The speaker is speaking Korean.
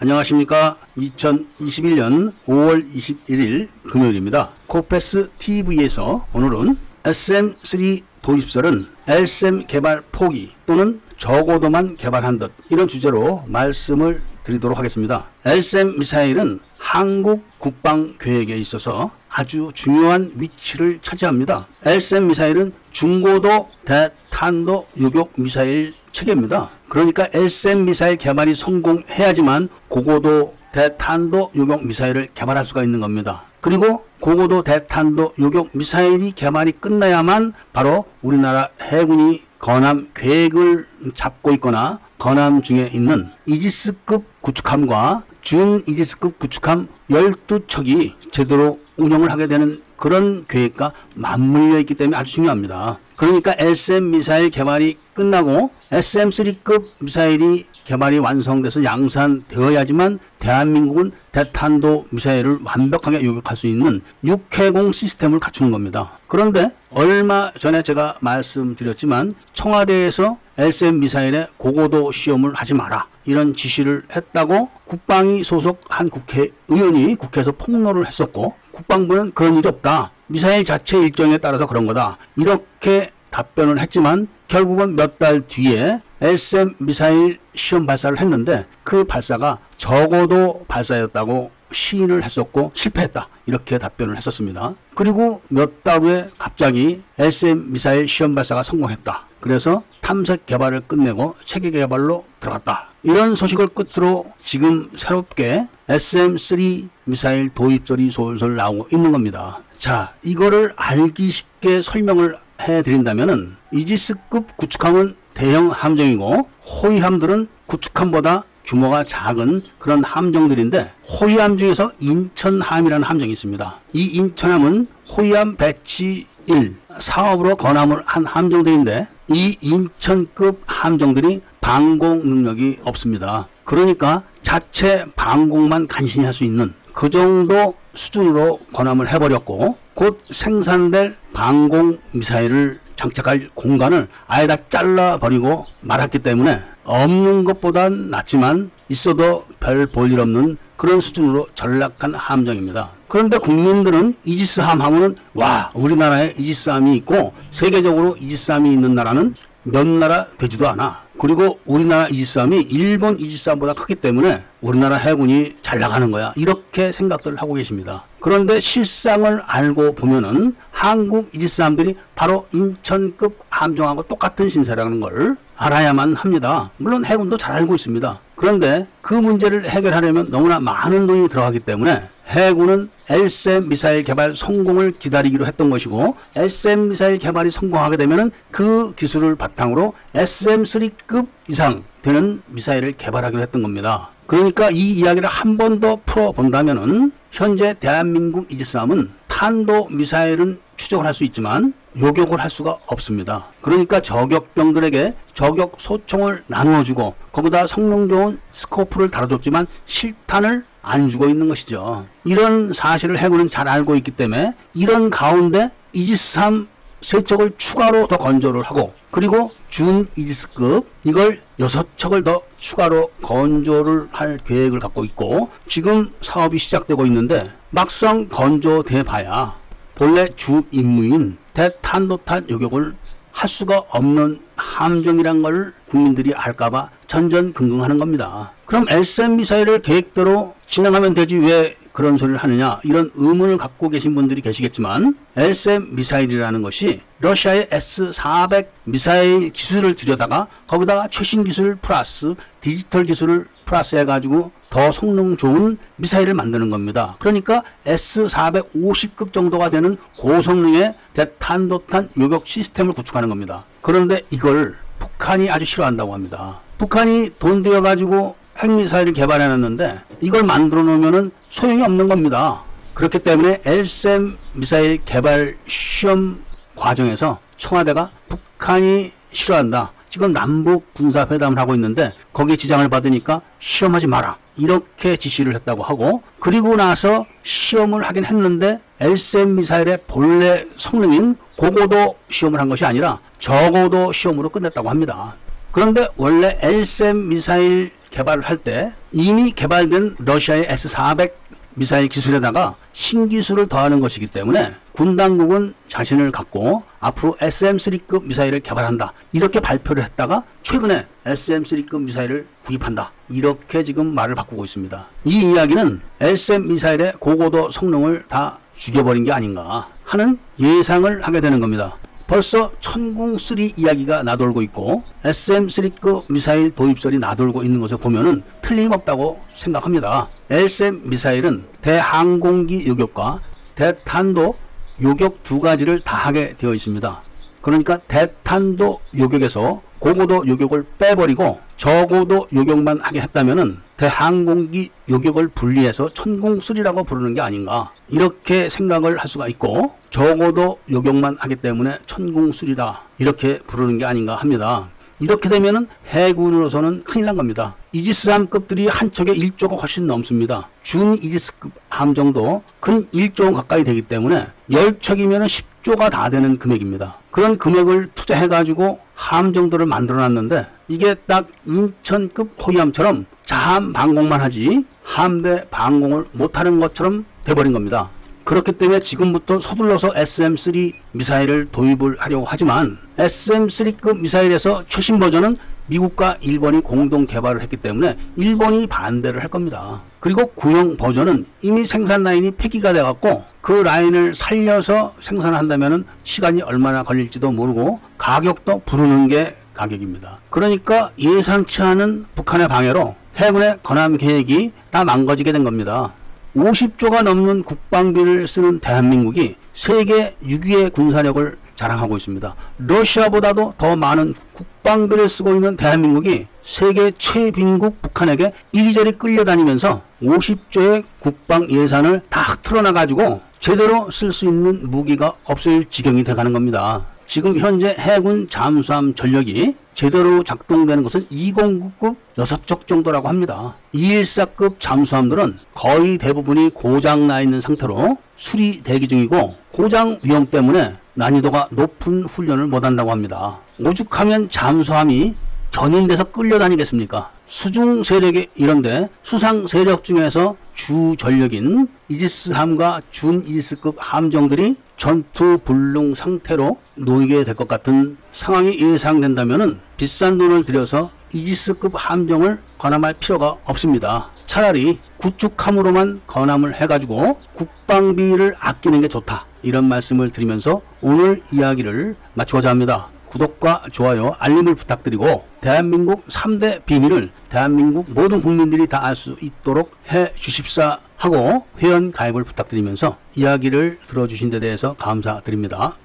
안녕하십니까. 2021년 5월 21일 금요일입니다. 코페스 TV에서 오늘은 SM3 도입설은 LSM 개발 포기 또는 적어도만 개발한 듯, 이런 주제로 말씀을 드리도록 하겠습니다. LSM 미사일은 한국 국방 계획에 있어서 아주 중요한 위치를 차지합니다. LSM 미사일은 중고도 대탄도 요격 미사일 체계입니다. 그러니까 LSM 미사일 개발이 성공해야지만 고고도 대탄도 요격 미사일을 개발할 수가 있는 겁니다. 그리고 고고도 대탄도 요격 미사일이 개발이 끝나야만 바로 우리나라 해군이 건함 계획을 잡고 있거나 건함 중에 있는 이지스급 구축함과 준이지스급 구축함 12척이 제대로 운영을 하게 되는 그런 계획과 맞물려 있기 때문에 아주 중요합니다. 그러니까 LSM 미사일 개발이 끝나고 SM3급 미사일이 개발이 완성돼서 양산되어야지만 대한민국은 대탄도 미사일을 완벽하게 요격할 수 있는 육해공 시스템을 갖추는 겁니다. 그런데 얼마 전에 제가 말씀드렸지만 청와대에서 LSM 미사일의 고고도 시험을 하지 마라, 이런 지시를 했다고 국방위 소속 한 국회의원이 국회에서 폭로를 했었고, 국방부는 그런 일이 없다, 미사일 자체 일정에 따라서 그런 거다, 이렇게 답변을 했지만 결국은 몇 달 뒤에 LSM 미사일 시험 발사를 했는데 그 발사가 적어도 발사였다고 시인을 했었고 실패했다, 이렇게 답변을 했었습니다. 그리고 몇 달 후에 갑자기 LSM 미사일 시험 발사가 성공했다, 그래서 탐색 개발을 끝내고 체계 개발로 들어갔다, 이런 소식을 끝으로 지금 새롭게 SM3 미사일 도입설이 솔솔 나오고 있는 겁니다. 자, 이거를 알기 쉽게 설명을 해드린다면은 이지스급 구축함은 대형 함정이고 호위함들은 구축함보다 규모가 작은 그런 함정들인데, 호위함 중에서 인천함이라는 함정이 있습니다. 이 인천함은 호위함 배치 1 사업으로 건함을 한 함정들인데, 이 인천급 함정들이 방공 능력이 없습니다. 그러니까 자체 방공만 간신히 할 수 있는 그 정도 수준으로 건함을 해버렸고, 곧 생산될 방공 미사일을 장착할 공간을 아예 다 잘라버리고 말았기 때문에 없는 것보단 낫지만 있어도 별 볼일 없는 그런 수준으로 전락한 함정입니다. 그런데 국민들은 이지스함 하면은, 와, 우리나라에 이지스함이 있고 세계적으로 이지스함이 있는 나라는 몇 나라 되지도 않아, 그리고 우리나라 이지스함이 일본 이지스함보다 크기 때문에 우리나라 해군이 잘 나가는 거야, 이렇게 생각들을 하고 계십니다. 그런데 실상을 알고 보면은 한국 이지스함들이 바로 인천급 함정하고 똑같은 신세라는 걸 알아야만 합니다. 물론 해군도 잘 알고 있습니다. 그런데 그 문제를 해결하려면 너무나 많은 돈이 들어가기 때문에 해군은 LSM 미사일 개발 성공을 기다리기로 했던 것이고, LSM 미사일 개발이 성공하게 되면 그 기술을 바탕으로 SM3급 이상 되는 미사일을 개발하기로 했던 겁니다. 그러니까 이 이야기를 한 번 더 풀어본다면, 현재 대한민국 이지스함은 탄도 미사일은 추적을 할 수 있지만 요격을 할 수가 없습니다. 그러니까 저격병들에게 저격 소총을 나누어주고 거기다 성능 좋은 스코프를 달아줬지만 실탄을 안 주고 있는 것이죠. 이런 사실을 해군은 잘 알고 있기 때문에 이런 가운데 이지스함 3척을 추가로 더 건조를 하고, 그리고 준 이지스급 이걸 6척을 더 추가로 건조를 할 계획을 갖고 있고, 지금 사업이 시작되고 있는데 막상 건조돼 봐야 본래 주 임무인 대탄도탄 요격을 할 수가 없는 함정이란 걸 국민들이 알까봐 전전긍긍하는 겁니다. 그럼 SM 미사일을 계획대로 진행하면 되지 왜 그런 소리를 하느냐, 이런 의문을 갖고 계신 분들이 계시겠지만, SM 미사일이라는 것이 러시아의 S-400 미사일 기술을 들여다가 거기다가 최신 기술 플러스 디지털 기술을 플러스 해가지고 더 성능 좋은 미사일을 만드는 겁니다. 그러니까 S-450급 정도가 되는 고성능의 대탄도탄 요격 시스템을 구축하는 겁니다. 그런데 이걸 북한이 아주 싫어한다고 합니다. 북한이 돈 들여가지고 핵미사일을 개발해놨는데 이걸 만들어 놓으면 소용이 없는 겁니다. 그렇기 때문에 LSM 미사일 개발 시험 과정에서 청와대가 북한이 싫어한다, 지금 남북 군사회담을 하고 있는데 거기에 지장을 받으니까 시험하지 마라, 이렇게 지시를 했다고 하고, 그리고 나서 시험을 하긴 했는데 LSM 미사일의 본래 성능인 고고도 시험을 한 것이 아니라 적어도 시험으로 끝냈다고 합니다. 그런데 원래 LSM 미사일 개발을 할 때 이미 개발된 러시아의 S-400 미사일 기술에다가 신기술을 더하는 것이기 때문에 군 당국은 자신을 갖고 앞으로 SM3급 미사일을 개발한다 이렇게 발표를 했다가 최근에 SM3급 미사일을 구입한다 이렇게 지금 말을 바꾸고 있습니다. 이 이야기는 LSM 미사일의 고고도 성능을 다 죽여버린 게 아닌가 하는 예상을 하게 되는 겁니다. 벌써 천궁3 이야기가 나돌고 있고 SM3급 미사일 도입설이 나돌고 있는 것을 보면은 틀림없다고 생각합니다. LSM 미사일은 대항공기 요격과 대탄도 요격 두 가지를 다 하게 되어 있습니다. 그러니까 대탄도 요격에서 고고도 요격을 빼버리고 저고도 요격만 하게 했다면은 대항공기 요격을 분리해서 천궁3라고 부르는 게 아닌가 이렇게 생각을 할 수가 있고 저고도 요격만 하기 때문에 천궁3다 이렇게 부르는 게 아닌가 합니다. 이렇게 되면은 해군으로서는 큰일 난 겁니다. 이지스함급들이 한 척에 1조가 훨씬 넘습니다. 준 이지스급 함정도 근 1조 가까이 되기 때문에 10척이면은 10조가 다 되는 금액입니다. 그런 금액을 투자해가지고 함정들을 만들어놨는데 이게 딱 인천급 호위함처럼 자함 방공만 하지 함대 방공을 못하는 것처럼 돼버린 겁니다. 그렇기 때문에 지금부터 서둘러서 SM3 미사일을 도입을 하려고 하지만 SM3급 미사일에서 최신 버전은 미국과 일본이 공동 개발을 했기 때문에 일본이 반대를 할 겁니다. 그리고 구형 버전은 이미 생산 라인이 폐기가 돼갖고 그 라인을 살려서 생산한다면 시간이 얼마나 걸릴지도 모르고 가격도 부르는 게 가격입니다. 그러니까 예상치 않은 북한의 방해로 해군의 건함 계획이 다 망가지게 된 겁니다. 50조가 넘는 국방비를 쓰는 대한민국이 세계 6위의 군사력을 자랑하고 있습니다. 러시아보다도 더 많은 국방비를 쓰고 있는 대한민국이 세계 최빈국 북한에게 이리저리 끌려다니면서 50조의 국방 예산을 다 흐트러놔가지고 제대로 쓸 수 있는 무기가 없을 지경이 돼가는 겁니다. 지금 현재 해군 잠수함 전력이 제대로 작동되는 것은 209급 6척 정도라고 합니다. 214급 잠수함들은 거의 대부분이 고장 나 있는 상태로 수리 대기 중이고 고장 위험 때문에 난이도가 높은 훈련을 못한다고 합니다. 오죽하면 잠수함이 견인돼서 끌려다니겠습니까? 수중 세력이 이런데 수상 세력 중에서 주 전력인 이지스함과 준 이지스급 함정들이 전투 불능 상태로 놓이게 될 것 같은 상황이 예상된다면 비싼 돈을 들여서 이지스급 함정을 건함할 필요가 없습니다. 차라리 구축함으로만 건함을 해가지고 국방비를 아끼는 게 좋다. 이런 말씀을 드리면서 오늘 이야기를 마치고자 합니다. 구독과 좋아요, 알림을 부탁드리고 대한민국 3대 비밀을 대한민국 모든 국민들이 다 알 수 있도록 해주십사 하고 회원 가입을 부탁드리면서 이야기를 들어주신 데 대해서 감사드립니다.